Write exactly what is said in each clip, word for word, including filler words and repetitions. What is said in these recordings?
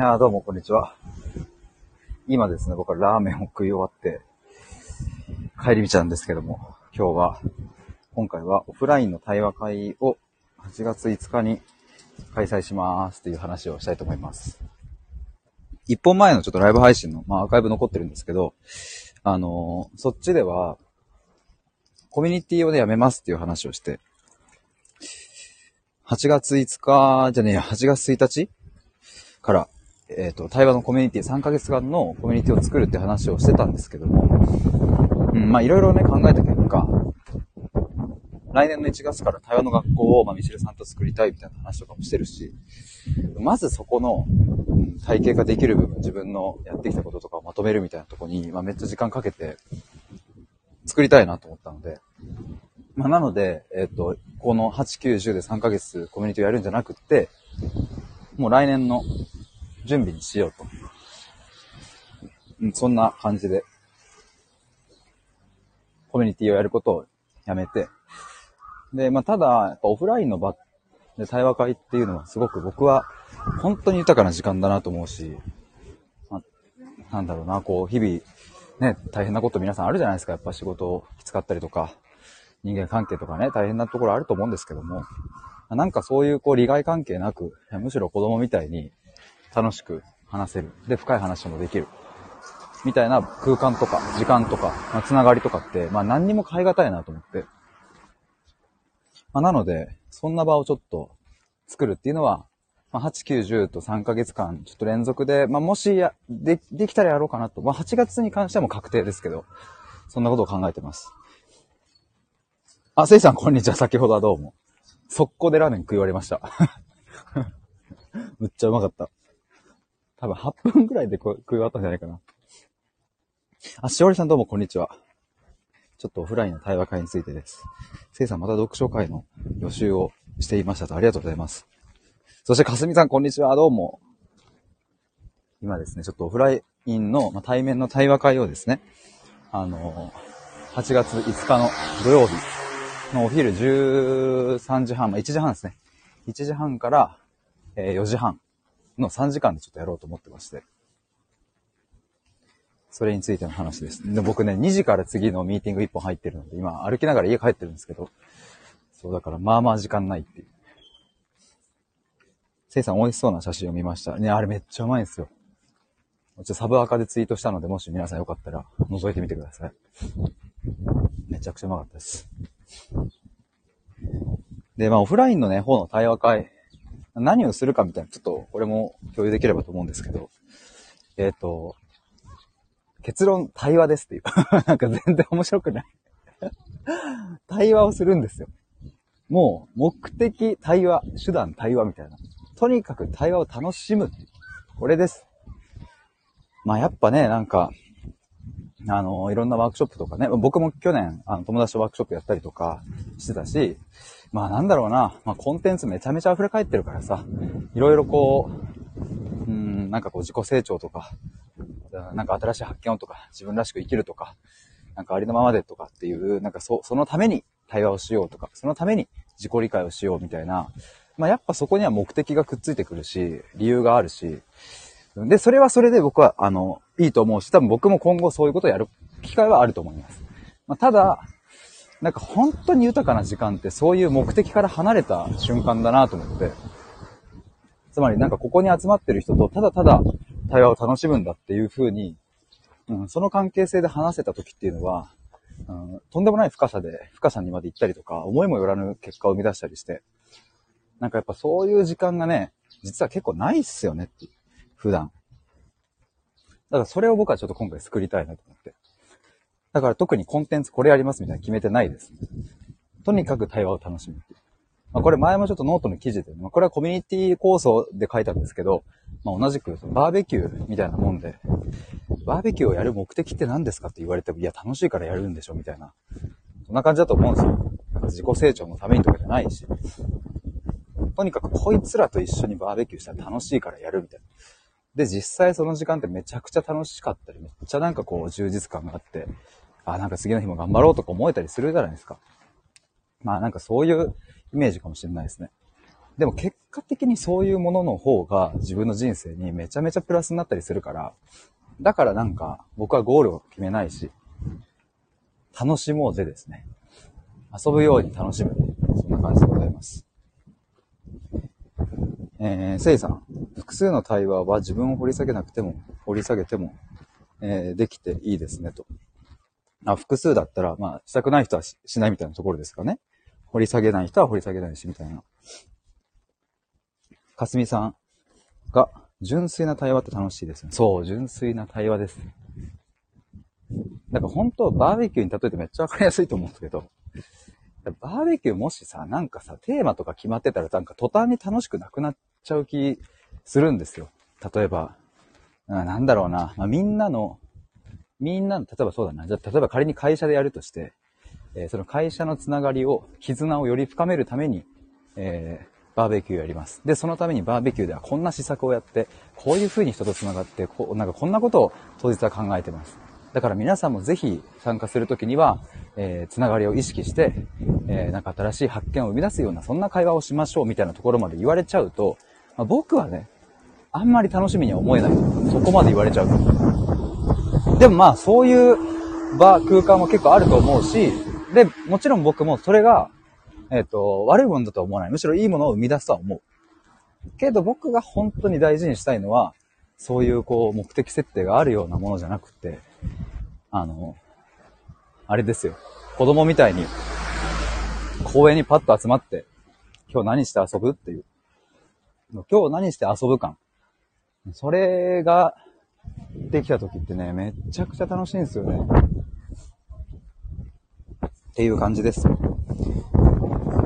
いやどうもこんにちは。今ですね、僕はラーメンを食い終わって帰り道なんですけども、今日は今回はオフラインの対話会をはちがついつかに開催しますという話をしたいと思います。いっぽんまえのちょっとライブ配信の、まあ、アーカイブ残ってるんですけど、あのー、そっちではコミュニティをねやめますっていう話をして、はちがついつかじゃねえはちがつついたちからえっと、対話のコミュニティ、さんかげつかんのコミュニティを作るって話をしてたんですけども、うん、まあいろいろね、考えた結果、来年のいちがつから対話の学校を、まあ、ミシェルさんと作りたいみたいな話とかもしてるし、まずそこの、うん、体系化できる部分、自分のやってきたこととかをまとめるみたいなところに、まあめっちゃ時間かけて作りたいなと思ったので、まあなので、えっと、このはち、きゅう、じゅうでさんかげつコミュニティをやるんじゃなくって、もう来年の準備にしようと、うん、そんな感じでコミュニティをやることをやめて、で、まあただやっぱオフラインの場で対話会っていうのはすごく僕は本当に豊かな時間だなと思うし、まあ、なんだろうな、こう日々ね大変なこと皆さんあるじゃないですか。やっぱ仕事きつかったりとか人間関係とかね大変なところあると思うんですけども、なんかそういうこう利害関係なく、むしろ子供みたいに楽しく話せる。で、深い話もできる。みたいな空間とか、時間とか、まあ、つながりとかって、まあ何にも変え難いなと思って。まあなので、そんな場をちょっと作るっていうのは、まあはち、きゅう、じゅうとさんかげつかん、ちょっと連続で、まあもしや、で、できたらやろうかなと。まあはちがつに関してはもう確定ですけど、そんなことを考えてます。あ、せいさんこんにちは。先ほどはどうも。速攻でラーメン食い終わりました。むっちゃうまかった。多分はっぷんくらいで食い終わったんじゃないかな。あ、しおりさんどうもこんにちは。ちょっとオフラインの対話会についてです。せいさんまた読書会の予習をしていましたと、ありがとうございます。そしてかすみさんこんにちは、どうも。今ですね、ちょっとオフラインの、まあ、対面の対話会をですね、あのー、はちがついつかの土曜日のお昼じゅうさんじはん、まあ、いちじはんですね。いちじはんから、えー、よじはん。のさんじかんでちょっとやろうと思ってまして。それについての話です。で、僕ね、にじから次のミーティングいっぽん入ってるので、今歩きながら家帰ってるんですけど、そうだからまあまあ時間ないっていう。せいさん美味しそうな写真を見ました。ね、あれめっちゃうまいんですよ。ちょっとサブアカでツイートしたので、もし皆さんよかったら覗いてみてください。めちゃくちゃうまかったです。で、まあオフラインのね、方の対話会、何をするかみたいな、ちょっとこれも共有できればと思うんですけど、えっと、結論、対話ですっていう。なんか全然面白くない。対話をするんですよ。もう、目的、対話、手段、対話みたいな。とにかく対話を楽しむっていう。これです。まあやっぱね、なんか、あの、いろんなワークショップとかね、僕も去年、あの、友達とワークショップやったりとかしてたし、まあなんだろうな、まあコンテンツめちゃめちゃ溢れ返ってるからさ、いろいろこう、うーん、なんかこう自己成長とか、なんか新しい発見をとか、自分らしく生きるとか、なんかありのままでとかっていう、なんかそ、そのために対話をしようとか、そのために自己理解をしようみたいな、まあやっぱそこには目的がくっついてくるし、理由があるし、で、それはそれで僕は、あの、いいと思うし、多分僕も今後そういうことをやる機会はあると思います。まあ、ただ、なんか本当に豊かな時間ってそういう目的から離れた瞬間だなと思って、つまりなんかここに集まってる人とただただ対話を楽しむんだっていう風に、うん、その関係性で話せた時っていうのは、うん、とんでもない深さで、深さにまで行ったりとか、思いもよらぬ結果を生み出したりして、なんかやっぱそういう時間がね、実は結構ないっすよねっていう、普段。だからそれを僕はちょっと今回作りたいなと思って。だから特にコンテンツこれやりますみたいな決めてないです。とにかく対話を楽しむっていう。まあこれ前もちょっとノートの記事で、まあこれはコミュニティ構想で書いたんですけど、まあ同じくバーベキューみたいなもんで、バーベキューをやる目的って何ですかって言われても、いや楽しいからやるんでしょみたいな。そんな感じだと思うんですよ。なんか自己成長のためにとかじゃないし。とにかくこいつらと一緒にバーベキューしたら楽しいからやるみたいな。で、実際その時間ってめちゃくちゃ楽しかったり、めっちゃなんかこう充実感があって、あ、なんか次の日も頑張ろうとか思えたりするじゃないですか。まあなんかそういうイメージかもしれないですね。でも結果的にそういうものの方が自分の人生にめちゃめちゃプラスになったりするから、だからなんか僕はゴールを決めないし、楽しもうぜですね。遊ぶように楽しむ。そんな感じでございます。えー、せいさん、複数の対話は自分を掘り下げなくても、掘り下げても、えー、できていいですねと。あ、複数だったら、まあ、したくない人は し, しないみたいなところですかね。掘り下げない人は掘り下げないし、みたいな。かすみさんが、純粋な対話って楽しいですね。そう、純粋な対話です。なんか本当、バーベキューに例えてめっちゃわかりやすいと思うんですけど、バーベキューもしさ、なんかさ、テーマとか決まってたら、なんか途端に楽しくなくなっちゃう気するんですよ。例えば、なんだろうな、まあ、みんなの、みんなの、例えばそうだな、じゃ例えば仮に会社でやるとして、えー、その会社のつながりを、絆をより深めるために、えー、バーベキューやります。で、そのためにバーベキューではこんな施策をやって、こういう風に人とつながって、こう、なんかこんなことを当日は考えてます。だから皆さんもぜひ参加するときには、えー、つながりを意識して、えー、なんか新しい発見を生み出すような、そんな会話をしましょうみたいなところまで言われちゃうと、まあ、僕はね、あんまり楽しみには思えない。そこまで言われちゃうと。でもまあ、そういう場、空間も結構あると思うし、で、もちろん僕もそれが、えっと、悪いものだとは思わない。むしろいいものを生み出すとは思う。けど僕が本当に大事にしたいのは、そういうこう、目的設定があるようなものじゃなくて、あの、あれですよ。子供みたいに、公園にパッと集まって、今日何して遊ぶっていう。今日何して遊ぶ感。それができた時ってね、めちゃくちゃ楽しいんですよね。っていう感じです。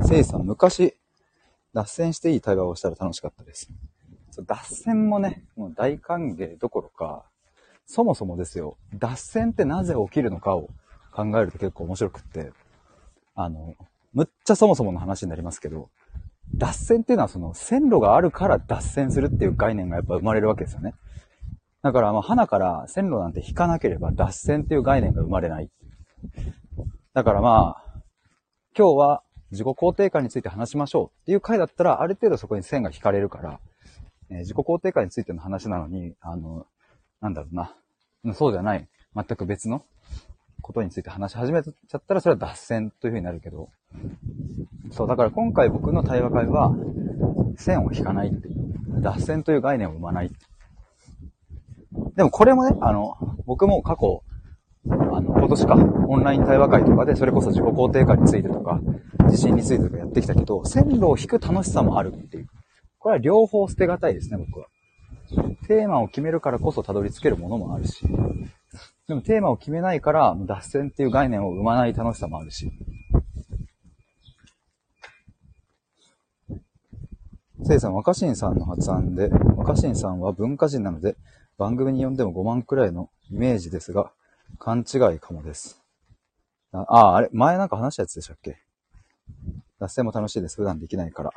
せいさん、昔、脱線していい対話をしたら楽しかったです。脱線もね、もう大歓迎どころか、そもそもですよ、脱線ってなぜ起きるのかを考えると結構面白くって、あの、むっちゃそもそもの話になりますけど、脱線っていうのはその線路があるから脱線するっていう概念がやっぱ生まれるわけですよね。だからまあ花から線路なんて引かなければ脱線っていう概念が生まれない。だからまあ、今日は自己肯定感について話しましょうっていう回だったらある程度そこに線が引かれるから、えー、自己肯定感についての話なのに、あの、なんだろうな。そうじゃない。全く別のことについて話し始めちゃったら、それは脱線という風になるけど。そう、だから今回僕の対話会は、線を引かないっていう。脱線という概念を生まない。でもこれもね、あの、僕も過去、あの、今年か、オンライン対話会とかで、それこそ自己肯定感についてとか、自信についてとかやってきたけど、線路を引く楽しさもあるっていう。これは両方捨てがたいですね、僕は。テーマを決めるからこそたどり着けるものもあるし、でもテーマを決めないから脱線っていう概念を生まない楽しさもあるし。せいさん、若新さんの発案で、若新さんは文化人なので番組に呼んでもごまんくらいのイメージですが、勘違いかもです。ああ、あれ、前なんか話したやつでしたっけ？脱線も楽しいです。普段できないから。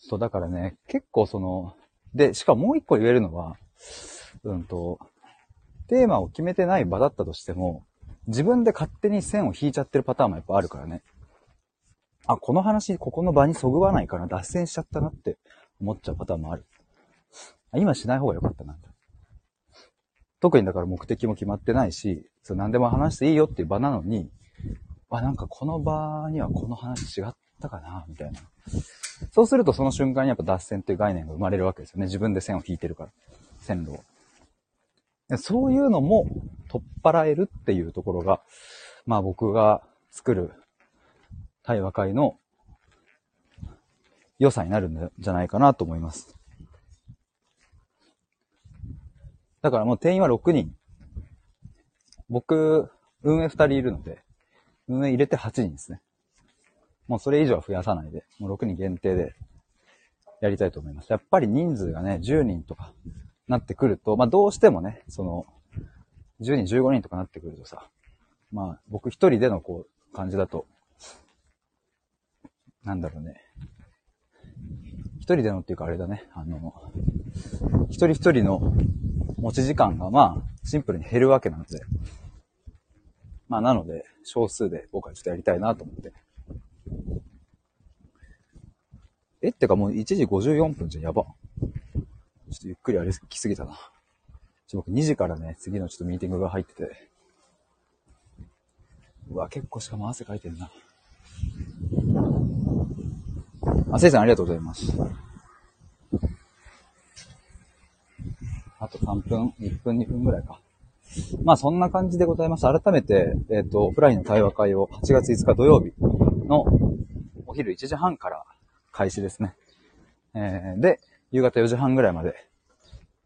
そう、だからね、結構その、で、しかももう一個言えるのは、うんと、テーマを決めてない場だったとしても、自分で勝手に線を引いちゃってるパターンもやっぱあるからね。あ、この話、ここの場にそぐわないから脱線しちゃったなって思っちゃうパターンもある。今しない方が良かったな。特にだから目的も決まってないし、そう何でも話していいよっていう場なのに、あ、なんかこの場にはこの話違ったかな、みたいな。そうするとその瞬間にやっぱ脱線という概念が生まれるわけですよね。自分で線を引いてるから。線路を。そういうのも取っ払えるっていうところが、まあ僕が作る対話会の良さになるんじゃないかなと思います。だからもう定員はろくにん。僕、運営ふたりいるので、運営入れてはちにんですね。もうそれ以上は増やさないで、もうろくにん限定でやりたいと思います。やっぱり人数がね、じゅうにんとかなってくると、まあどうしてもね、その、じゅうにん、じゅうごにんとかなってくるとさ、まあ僕一人でのこう、感じだと、なんだろうね。一人でのっていうかあれだね、あの、一人一人の持ち時間がまあシンプルに減るわけなので、まあなので、少数で僕はちょっとやりたいなと思って、えってかもういちじごじゅうよんぷんじゃん、やば。ちょっとゆっくり歩きすぎたな。ちょっと僕にじからね、次のちょっとミーティングが入ってて。うわ、結構しかも汗かいてるな。あ、せいさんありがとうございます。あとさんぷん、いっぷん、にふんぐらいか。まあそんな感じでございます。改めて、えっと、オフラインの対話会をはちがついつか土曜日のお昼いちじはんから開始ですね。えー、で、夕方よじはんぐらいまで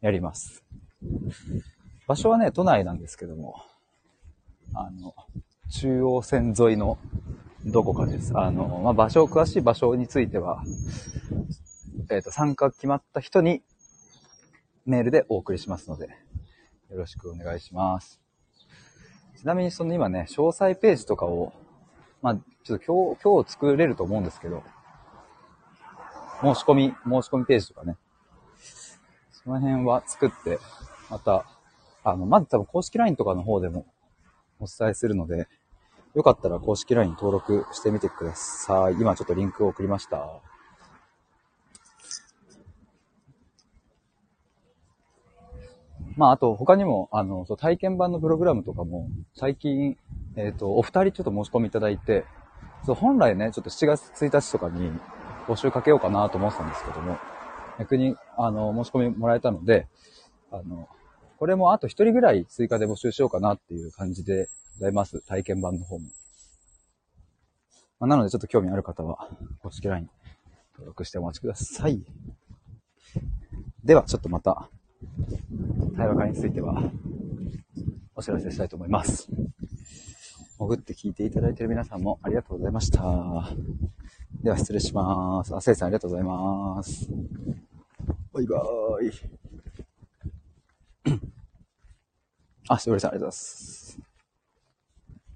やります。場所はね、都内なんですけども、あの、中央線沿いのどこかです。あの、まあ、場所、詳しい場所については、えっと、参加決まった人にメールでお送りしますので、よろしくお願いします。ちなみにその今ね、詳細ページとかを、まあ、ちょっと今日、今日作れると思うんですけど、申し込み、申し込みページとかね、その辺は作って、また、あの、まず多分公式 ライン とかの方でもお伝えするので、よかったら公式 ライン 登録してみてください。今ちょっとリンクを送りました。まあ、あと他にも、あの、そう、体験版のプログラムとかも、最近、えっと、お二人ちょっと申し込みいただいて、そう、本来ね、ちょっとしちがつついたちとかに募集かけようかなと思ってたんですけども、逆に、あの、申し込みもらえたので、あの、これもあと一人ぐらい追加で募集しようかなっていう感じで、ございます。体験版の方も。まあ、なのでちょっと興味ある方は公式 ライン 登録してお待ちください。ではちょっとまた対話会についてはお知らせしたいと思います。潜って聞いていただいている皆さんもありがとうございました。では失礼します。あ、せいさんありがとうございます。バイバーイ。あ、しおりさんありがとうございます。